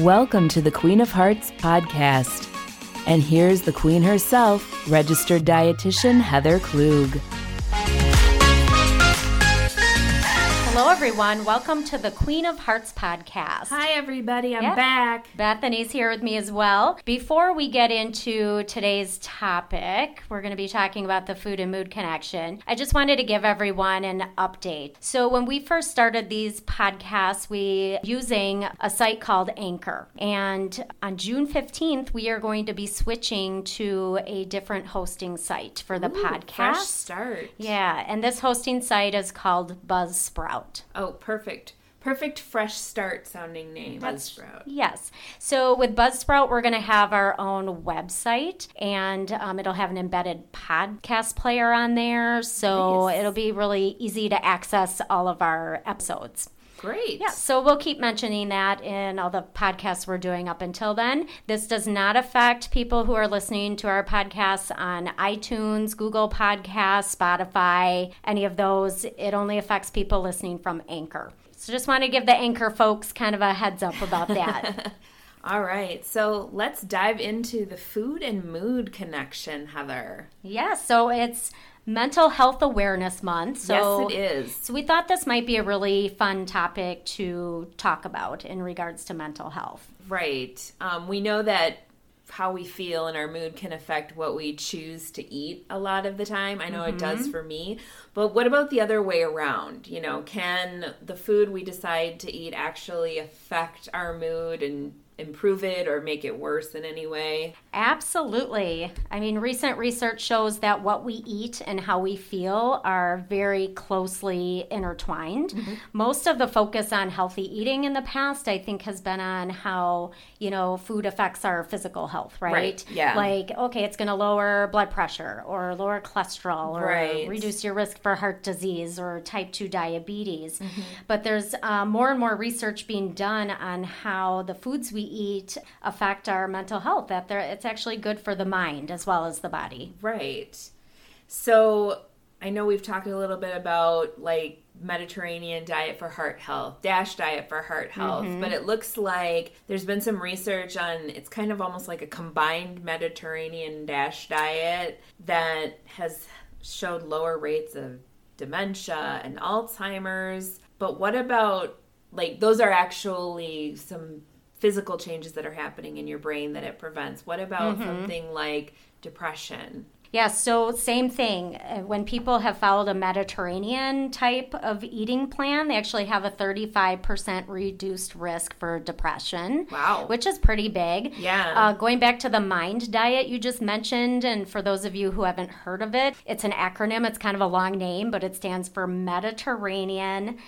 Welcome to the Queen of Hearts podcast. And here's the queen herself, registered dietitian Heather Klug. Hello, everyone. Welcome to the Queen of Hearts podcast. Hi, everybody. I'm back. Bethany's here with me as well. Before we get into today's topic, we're going to be talking about the food and mood connection. I just wanted to give everyone an update. So when we first started these podcasts, we were using a site called Anchor. And on June 15th, we are going to be switching to a different hosting site for the podcast. Fresh start. Yeah. And this hosting site is called Buzzsprout. Oh, perfect. Perfect fresh start sounding name, Buzzsprout. Yes. So with Buzzsprout, we're going to have our own website, and it'll have an embedded podcast player on there. So Nice. It'll be really easy to access all of our episodes. Great. Yeah, so we'll keep mentioning that in all the podcasts we're doing up until then. This does not affect people who are listening to our podcasts on iTunes, Google Podcasts, Spotify, any of those. It only affects people listening from Anchor. So just want to give the Anchor folks kind of a heads up about that. All right, so let's dive into the food and mood connection, Heather. Yeah, so it's Mental Health Awareness Month. So, yes, it is. So we thought this might be a really fun topic to talk about in regards to mental health. Right. We know that how we feel and our mood can affect what we choose to eat a lot of the time. I know it does for me. But what about the other way around? You know, can the food we decide to eat actually affect our mood and improve it or make it worse in any way? Absolutely. I mean, recent research shows that what we eat and how we feel are very closely intertwined. Mm-hmm. Most of the focus on healthy eating in the past, I think, has been on how, you know, food affects our physical health, right? Yeah. Like, okay, it's going to lower blood pressure or lower cholesterol or reduce your risk for heart disease or type 2 diabetes. Mm-hmm. But there's more and more research being done on how the foods we eat affect our mental health, that it's actually good for the mind as well as the body. Right. So I know we've talked a little bit about like Mediterranean diet for heart health, DASH diet for heart health, but it looks like there's been some research on, it's kind of almost like a combined Mediterranean DASH diet that has showed lower rates of dementia and Alzheimer's. But what about, like, those are actually some physical changes that are happening in your brain that it prevents. What about something like depression? Yeah, so same thing. When people have followed a Mediterranean type of eating plan, they actually have a 35% reduced risk for depression. Wow. Which is pretty big. Yeah. Going back to the MIND diet you just mentioned, and for those of you who haven't heard of it, it's an acronym. It's kind of a long name, but it stands for Mediterranean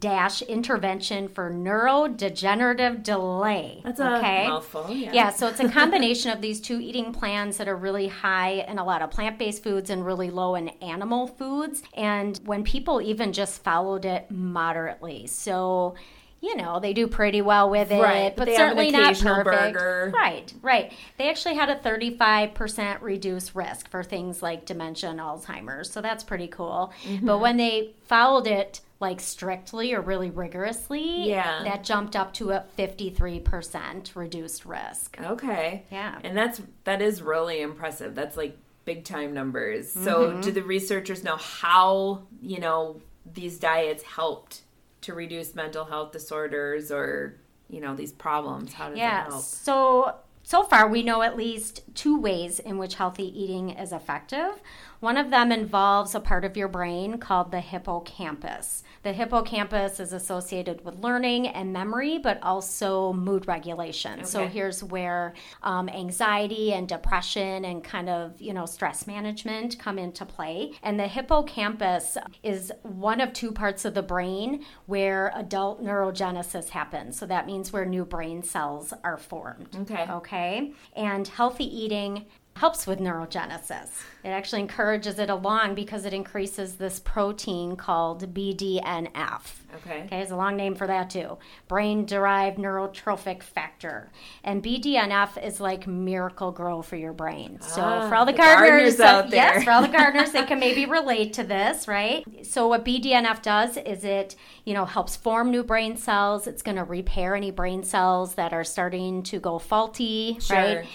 dash Intervention for Neurodegenerative Delay. That's a mouthful. Yeah, so it's a combination of these two eating plans that are really high and a lot of plant-based foods and really low in animal foods. And when people even just followed it moderately, so, you know, they do pretty well with it, but certainly not perfect. Burger. Right. They actually had a 35% reduced risk for things like dementia and Alzheimer's, so that's pretty cool. Mm-hmm. But when they followed it, like, strictly or really rigorously, that jumped up to a 53% reduced risk. Okay. Yeah. And that is really impressive. That's, like, big-time numbers. Mm-hmm. So do the researchers know how, you know, these diets helped to reduce mental health disorders or, you know, these problems? How does that help? So far, we know at least two ways in which healthy eating is effective. One of them involves a part of your brain called the hippocampus. The hippocampus is associated with learning and memory, but also mood regulation. Okay. So here's where anxiety and depression and kind of, you know, stress management come into play. And the hippocampus is one of two parts of the brain where adult neurogenesis happens. So that means where new brain cells are formed. Okay. And healthy eating helps with neurogenesis. It actually encourages it along because it increases this protein called BDNF. Okay, it's a long name for that too. Brain-derived neurotrophic factor. And BDNF is like miracle grow for your brain. So for all the gardeners out there. Yes, for all the gardeners, they can maybe relate to this, right? So what BDNF does is it, you know, helps form new brain cells. It's going to repair any brain cells that are starting to go faulty, right?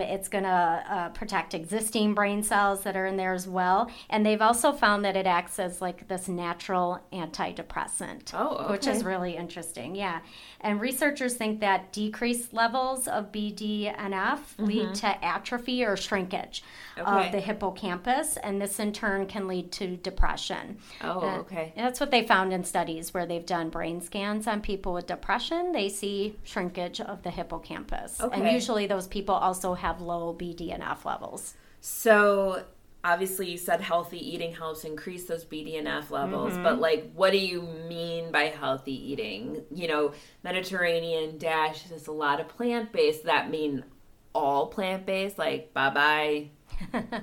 It's going to protect existing brain cells that are in there as well. And they've also found that it acts as like this natural antidepressant. Which is really interesting, yeah. And researchers think that decreased levels of BDNF lead to atrophy or shrinkage of the hippocampus, and this in turn can lead to depression. And that's what they found in studies where they've done brain scans on people with depression. They see shrinkage of the hippocampus. And usually those people also have low BDNF levels. So obviously, you said healthy eating helps increase those BDNF levels, but like, what do you mean by healthy eating? You know, Mediterranean, DASH, there's a lot of plant-based. That mean all plant-based? Like, bye-bye.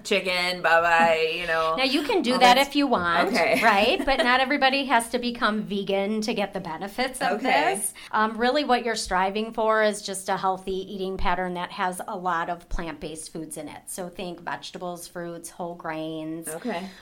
Chicken, bye-bye, you know. Now, you can do that if you want, right? But not everybody has to become vegan to get the benefits of this. Really what you're striving for is just a healthy eating pattern that has a lot of plant-based foods in it. So think vegetables, fruits, whole grains,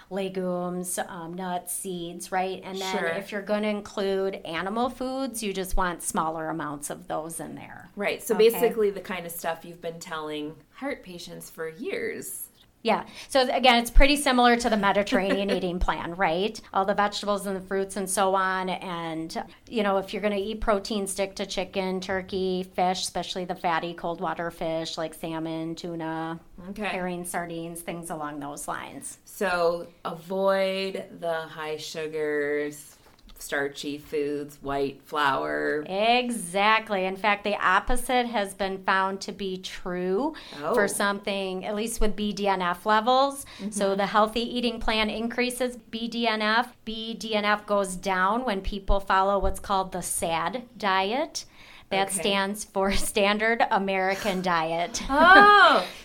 legumes, nuts, seeds, right? And then if you're going to include animal foods, you just want smaller amounts of those in there. Right. So basically the kind of stuff you've been telling heart patients for years. Yeah. So again, it's pretty similar to the Mediterranean eating plan, right? All the vegetables and the fruits and so on. And, you know, if you're going to eat protein, stick to chicken, turkey, fish, especially the fatty cold water fish like salmon, tuna, herring, sardines, things along those lines. So avoid the high sugars, starchy foods, white flour. Exactly. In fact, the opposite has been found to be true for something, at least with BDNF levels. So the healthy eating plan increases BDNF. BDNF goes down when people follow what's called the SAD diet. That stands for Standard American Diet.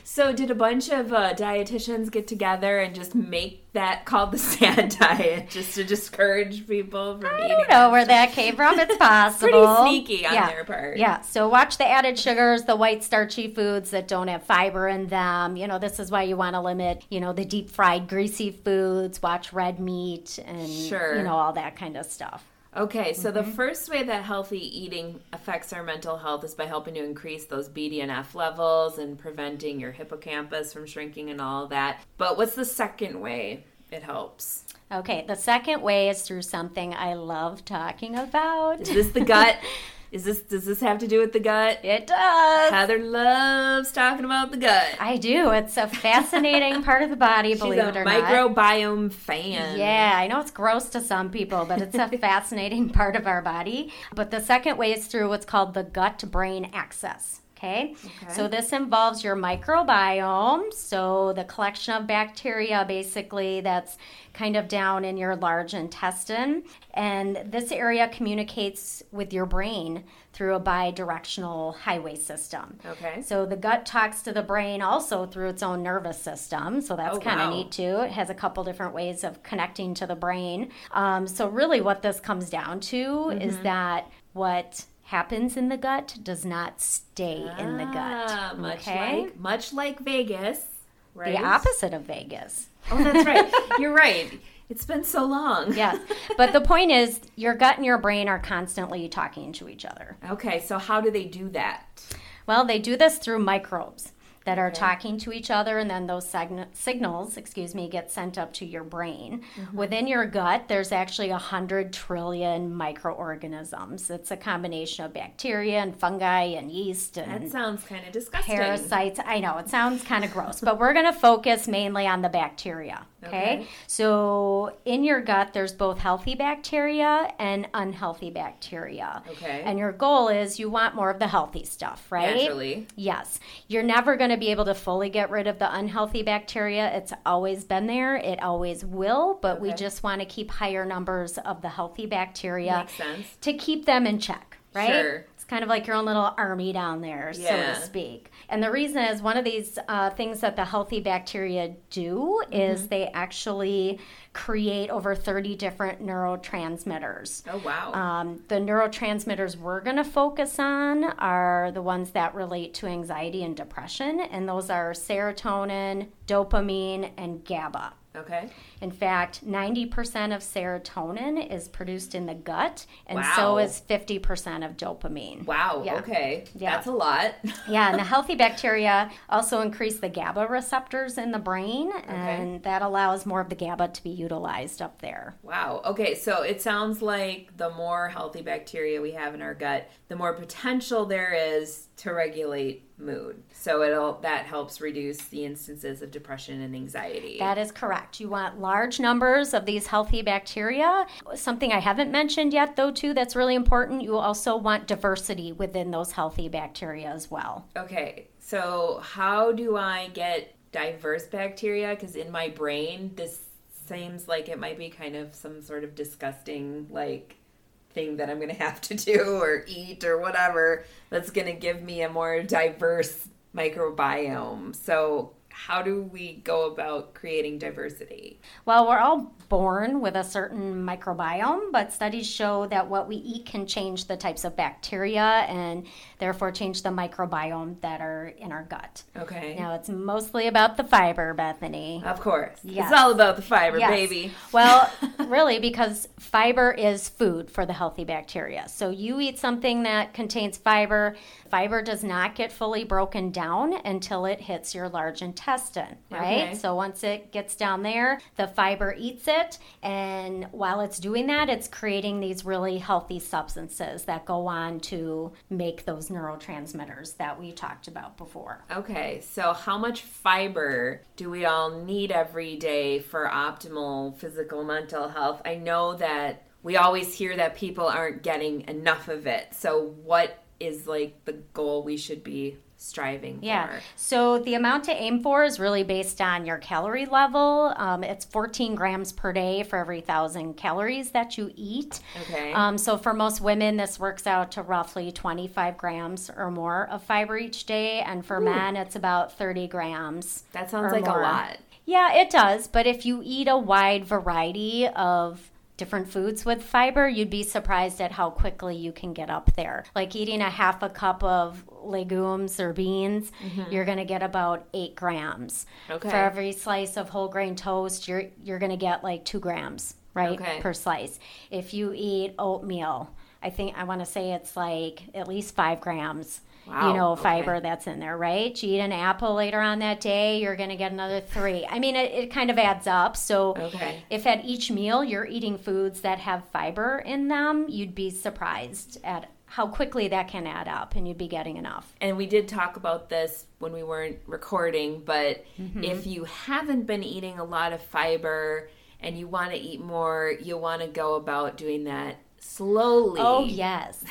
So did a bunch of dietitians get together and just make that called the SAD diet just to discourage people from eating? I don't know where that came from. It's possible. Pretty sneaky on their part. Yeah. So watch the added sugars, the white starchy foods that don't have fiber in them. You know, this is why you want to limit, you know, the deep fried greasy foods. Watch red meat and, you know, all that kind of stuff. Okay, so the first way that healthy eating affects our mental health is by helping to increase those BDNF levels and preventing your hippocampus from shrinking and all that. But what's the second way it helps? Okay, the second way is through something I love talking about. Is this the gut? Does this have to do with the gut? It does. Heather loves talking about the gut. I do. It's a fascinating part of the body, believe it or not. She's a microbiome fan. Yeah, I know it's gross to some people, but it's a fascinating part of our body. But the second way is through what's called the gut-brain axis. Okay. So this involves your microbiome, so the collection of bacteria basically that's kind of down in your large intestine. And this area communicates with your brain through a bidirectional highway system. So the gut talks to the brain also through its own nervous system. So that's kind of neat too. It has a couple different ways of connecting to the brain. So really what this comes down to is that what happens in the gut does not stay in the gut. Much like Vegas, right? The opposite of Vegas. Oh, that's right. You're right. It's been so long. Yes. But the point is your gut and your brain are constantly talking to each other. Okay. So how do they do that? Well, they do this through microbes that are talking to each other, and then those signals, get sent up to your brain. Within your gut, there's actually 100 trillion microorganisms. It's a combination of bacteria and fungi and yeast and... That sounds kind of disgusting. Parasites. I know, it sounds kind of gross, but we're going to focus mainly on the bacteria, okay? So in your gut, there's both healthy bacteria and unhealthy bacteria. And your goal is you want more of the healthy stuff, right? Naturally. Yes. You're never going to be able to fully get rid of the unhealthy bacteria. It's always been there. It always will, but we just want to keep higher numbers of the healthy bacteria to keep them in check, right? Sure. kind of like your own little army down there, so to speak. And the reason is one of these things that the healthy bacteria do is they actually create over 30 different neurotransmitters. Oh, wow. The neurotransmitters we're going to focus on are the ones that relate to anxiety and depression, and those are serotonin, dopamine, and GABA. Okay. In fact, 90% of serotonin is produced in the gut, and so is 50% of dopamine. Wow. Yeah. Okay. Yeah. That's a lot. Yeah, and the healthy bacteria also increase the GABA receptors in the brain, and that allows more of the GABA to be utilized up there. Wow. Okay, so it sounds like the more healthy bacteria we have in our gut, the more potential there is to regulate mood. So that helps reduce the instances of depression and anxiety. That is correct. You want large numbers of these healthy bacteria. Something I haven't mentioned yet, though, too, that's really important. You also want diversity within those healthy bacteria as well. Okay. So how do I get diverse bacteria? Because in my brain, this seems like it might be kind of some sort of disgusting, like, thing that I'm going to have to do or eat or whatever that's going to give me a more diverse microbiome. So how do we go about creating diversity? Well, we're all born with a certain microbiome, but studies show that what we eat can change the types of bacteria and therefore change the microbiome that are in our gut. Okay. Now, it's mostly about the fiber, Bethany. Of course. Yes. It's all about the fiber, baby. Well, really, because fiber is food for the healthy bacteria. So you eat something that contains fiber. Fiber does not get fully broken down until it hits your large intestine, right? Okay. So once it gets down there, the fiber eats it, and while it's doing that, it's creating these really healthy substances that go on to make those neurotransmitters that we talked about before. Okay, so how much fiber do we all need every day for optimal physical, mental health? I know that we always hear that people aren't getting enough of it. So what is like the goal we should be striving for? So the amount to aim for is really based on your calorie level. It's 14 grams per day for every 1,000 calories that you eat. Okay. So for most women, this works out to roughly 25 grams or more of fiber each day. And for men, it's about 30 grams. That sounds like a lot. Yeah, it does. But if you eat a wide variety of different foods with fiber, you'd be surprised at how quickly you can get up there. Like eating a half a cup of legumes or beans, you're going to get about 8 grams. Okay. For every slice of whole grain toast, you're going to get like 2 grams, right, per slice. If you eat oatmeal, I want to say it's like at least 5 grams. Wow. You know, fiber that's in there, right? You eat an apple later on that day, you're going to get another 3. I mean, it kind of adds up. So if at each meal you're eating foods that have fiber in them, you'd be surprised at how quickly that can add up and you'd be getting enough. And we did talk about this when we weren't recording, but if you haven't been eating a lot of fiber and you want to eat more, you want to go about doing that slowly. Oh, yes.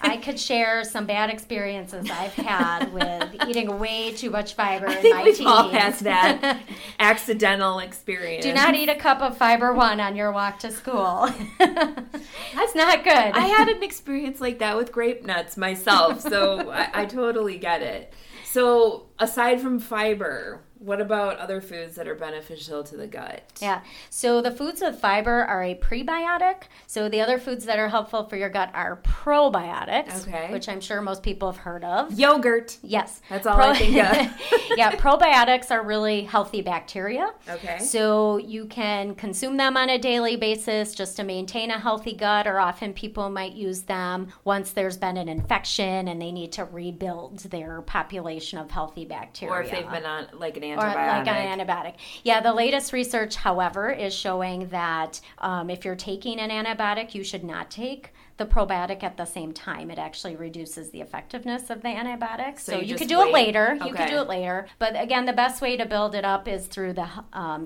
I could share some bad experiences I've had with eating way too much fiber in my teens. I think we've all had that accidental experience. Do not eat a cup of Fiber One on your walk to school. That's not good. I had an experience like that with grape nuts myself, so I totally get it. So aside from fiber, what about other foods that are beneficial to the gut? Yeah. So the foods with fiber are a prebiotic. So the other foods that are helpful for your gut are probiotics, which I'm sure most people have heard of. Yogurt. Yes. That's all I think of. Yeah. Probiotics are really healthy bacteria. Okay. So you can consume them on a daily basis just to maintain a healthy gut, or often people might use them once there's been an infection and they need to rebuild their population of healthy bacteria. Or if they've been on like an antibiotic. Or like an antibiotic. Yeah, the latest research, however, is showing that if you're taking an antibiotic, you should not take the probiotic at the same time. It actually reduces the effectiveness of the antibiotic. So you could do it later. You could do it later. But again, the best way to build it up is through the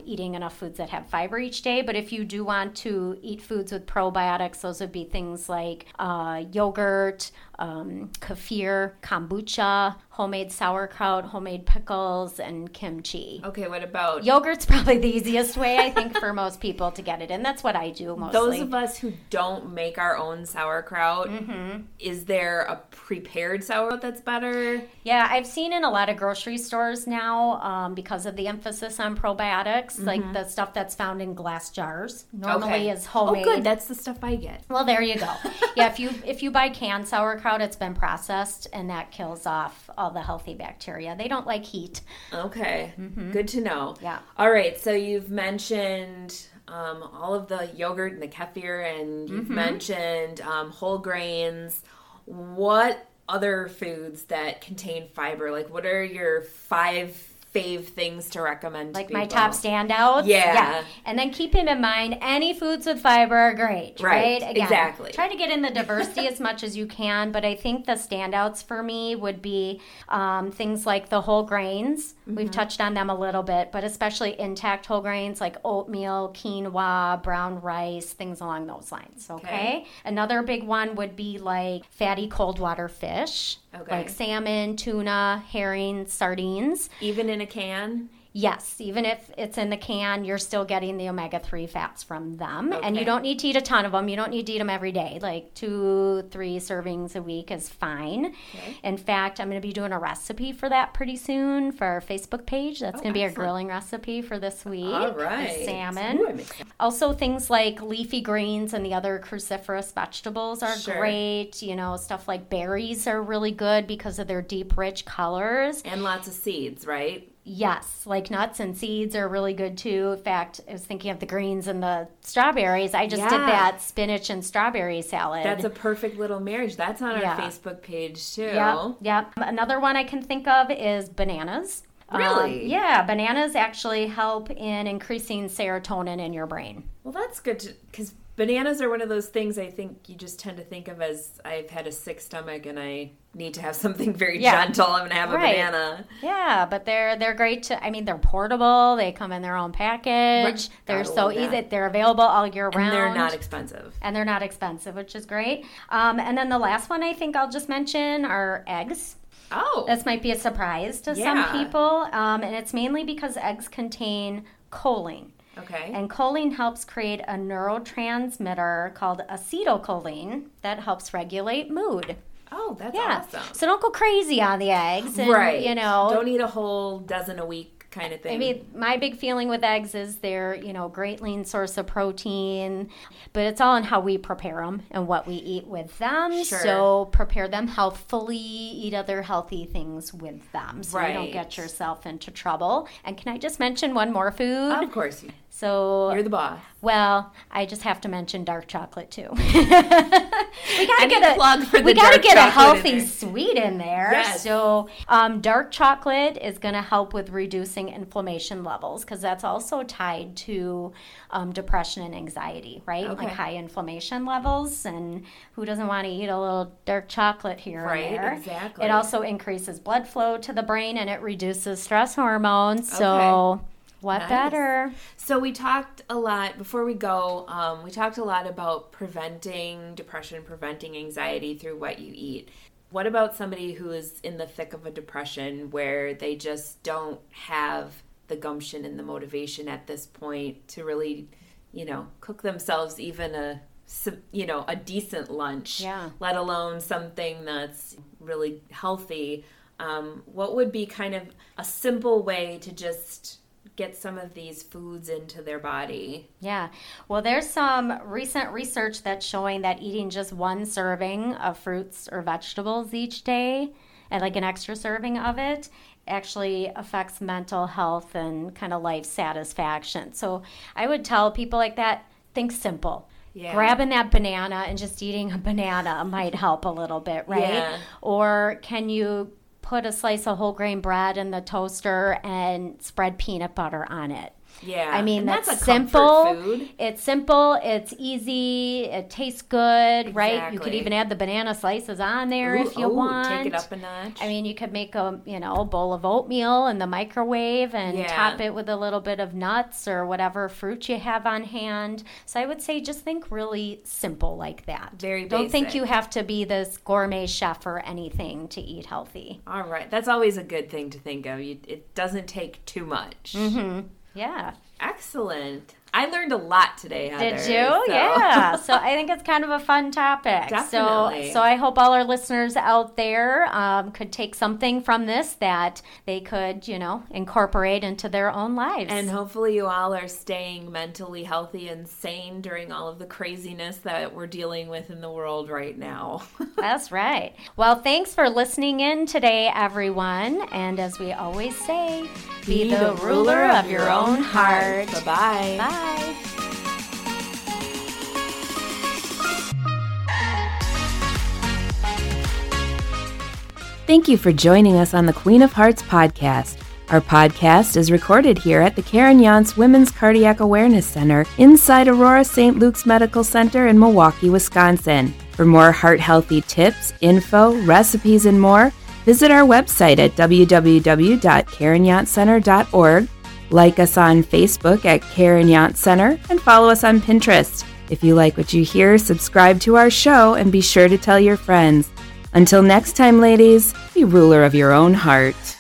eating enough foods that have fiber each day. But if you do want to eat foods with probiotics, those would be things like yogurt, kefir, kombucha, homemade sauerkraut, homemade pickles, and kimchi. Okay, what about... Yogurt's probably the easiest way, I think, for most people to get it in. That's what I do mostly. Those of us who don't make our own sauerkraut, mm-hmm. is there a prepared sauerkraut that's better? Yeah, I've seen in a lot of grocery stores now, because of the emphasis on probiotics, mm-hmm. like the stuff that's found in glass jars normally okay. is homemade. Oh, good. That's the stuff I get. Well, there you go. Yeah, if you buy canned sauerkraut, it's been processed, and that kills off all the healthy bacteria. They don't like heat. Okay. Mm-hmm. Good to know. Yeah. All right. So you've mentioned all of the yogurt and the kefir, and you've mm-hmm. mentioned whole grains. What other foods that contain fiber? Like, what are your five fave things to recommend to people? Like my top standouts? Yeah. And then keeping in mind, any foods with fiber are great, right? Again, exactly. Try to get in the diversity as much as you can, but I think the standouts for me would be things like the whole grains. Mm-hmm. We've touched on them a little bit, but especially intact whole grains like oatmeal, quinoa, brown rice, things along those lines, okay? Another big one would be like fatty cold water fish. Okay. Like salmon, tuna, herring, sardines. Even in a can? Yes. Even if it's in the can, you're still getting the omega-3 fats from them. Okay. And you don't need to eat a ton of them. You don't need to eat them every day. Like 2-3 servings a week is fine. Okay. In fact, I'm going to be doing a recipe for that pretty soon for our Facebook page. That's going to be excellent. Our grilling recipe for this week. All right. Salmon. Ooh, also, things like leafy greens and the other cruciferous vegetables are sure. great. You know, stuff like berries are really good because of their deep, rich colors. And lots of seeds, right? Yes, like nuts and seeds are really good too. In fact, I was thinking of the greens and the strawberries. I just did that spinach and strawberry salad. That's a perfect little marriage. That's on our Facebook page too. Yep. Another one I can think of is bananas. Really? Bananas actually help in increasing serotonin in your brain. Well, that's good because bananas are one of those things I think you just tend to think of as I've had a sick stomach and I need to have something very gentle. I'm going to have a banana. Yeah, but they're great. They're portable. They come in their own package. They're so easy. They're available all year round. And they're not expensive. Which is great. And then the last one I think I'll just mention are eggs. Oh. This might be a surprise to some people. And it's mainly because eggs contain choline. Okay. And choline helps create a neurotransmitter called acetylcholine that helps regulate mood. Oh, that's awesome. So don't go crazy on the eggs. And, don't eat a whole dozen a week. Kind of thing. My big feeling with eggs is they're, great lean source of protein, but it's all in how we prepare them and what we eat with them. Sure. So prepare them healthfully, eat other healthy things with them so you don't get yourself into trouble. And can I just mention one more food? Of course. So you're the boss. Well, I just have to mention dark chocolate too. we gotta get a healthy sweet in there. Yes. So dark chocolate is going to help with reducing inflammation levels because that's also tied to depression and anxiety, right? Okay. Like high inflammation levels, and who doesn't want to eat a little dark chocolate here and there? Right, exactly. It also increases blood flow to the brain and it reduces stress hormones. So. What better? So we talked a lot, before we go, about preventing depression, preventing anxiety through what you eat. What about somebody who is in the thick of a depression where they just don't have the gumption and the motivation at this point to really, cook themselves even a decent lunch, let alone something that's really healthy? What would be kind of a simple way to just get some of these foods into their body? Yeah. Well, there's some recent research that's showing that eating just one serving of fruits or vegetables each day, and like an extra serving of it, actually affects mental health and kind of life satisfaction. So I would tell people like that, think simple. Yeah. Grabbing that banana and just eating a banana might help a little bit, right? Yeah. Or can you put a slice of whole grain bread in the toaster and spread peanut butter on it? Yeah. I mean, that's simple. Food. It's simple. It's easy. It tastes good, exactly. Right? You could even add the banana slices on there if you want. Take it up a notch. I mean, you could make a bowl of oatmeal in the microwave and top it with a little bit of nuts or whatever fruit you have on hand. So I would say just think really simple like that. Very basic. Don't think you have to be this gourmet chef or anything to eat healthy. All right. That's always a good thing to think of. It doesn't take too much. Mm-hmm. Yeah. Excellent. I learned a lot today, Heather. Did you? So. Yeah. So I think it's kind of a fun topic. Definitely. So I hope all our listeners out there could take something from this that they could, incorporate into their own lives. And hopefully you all are staying mentally healthy and sane during all of the craziness that we're dealing with in the world right now. That's right. Well, thanks for listening in today, everyone. And as we always say, be the ruler of your own heart. Bye-bye. Bye. Thank you for joining us on the Queen of Hearts podcast. Our podcast is recorded here at the Karen Yontz Women's Cardiac Awareness Center inside Aurora St. Luke's Medical Center in Milwaukee, Wisconsin. For more heart-healthy tips, info, recipes, and more, visit our website at www.karenyontcenter.org. Like us on Facebook at Karen Yontz Center and follow us on Pinterest. If you like what you hear, subscribe to our show and be sure to tell your friends. Until next time, ladies, be ruler of your own heart.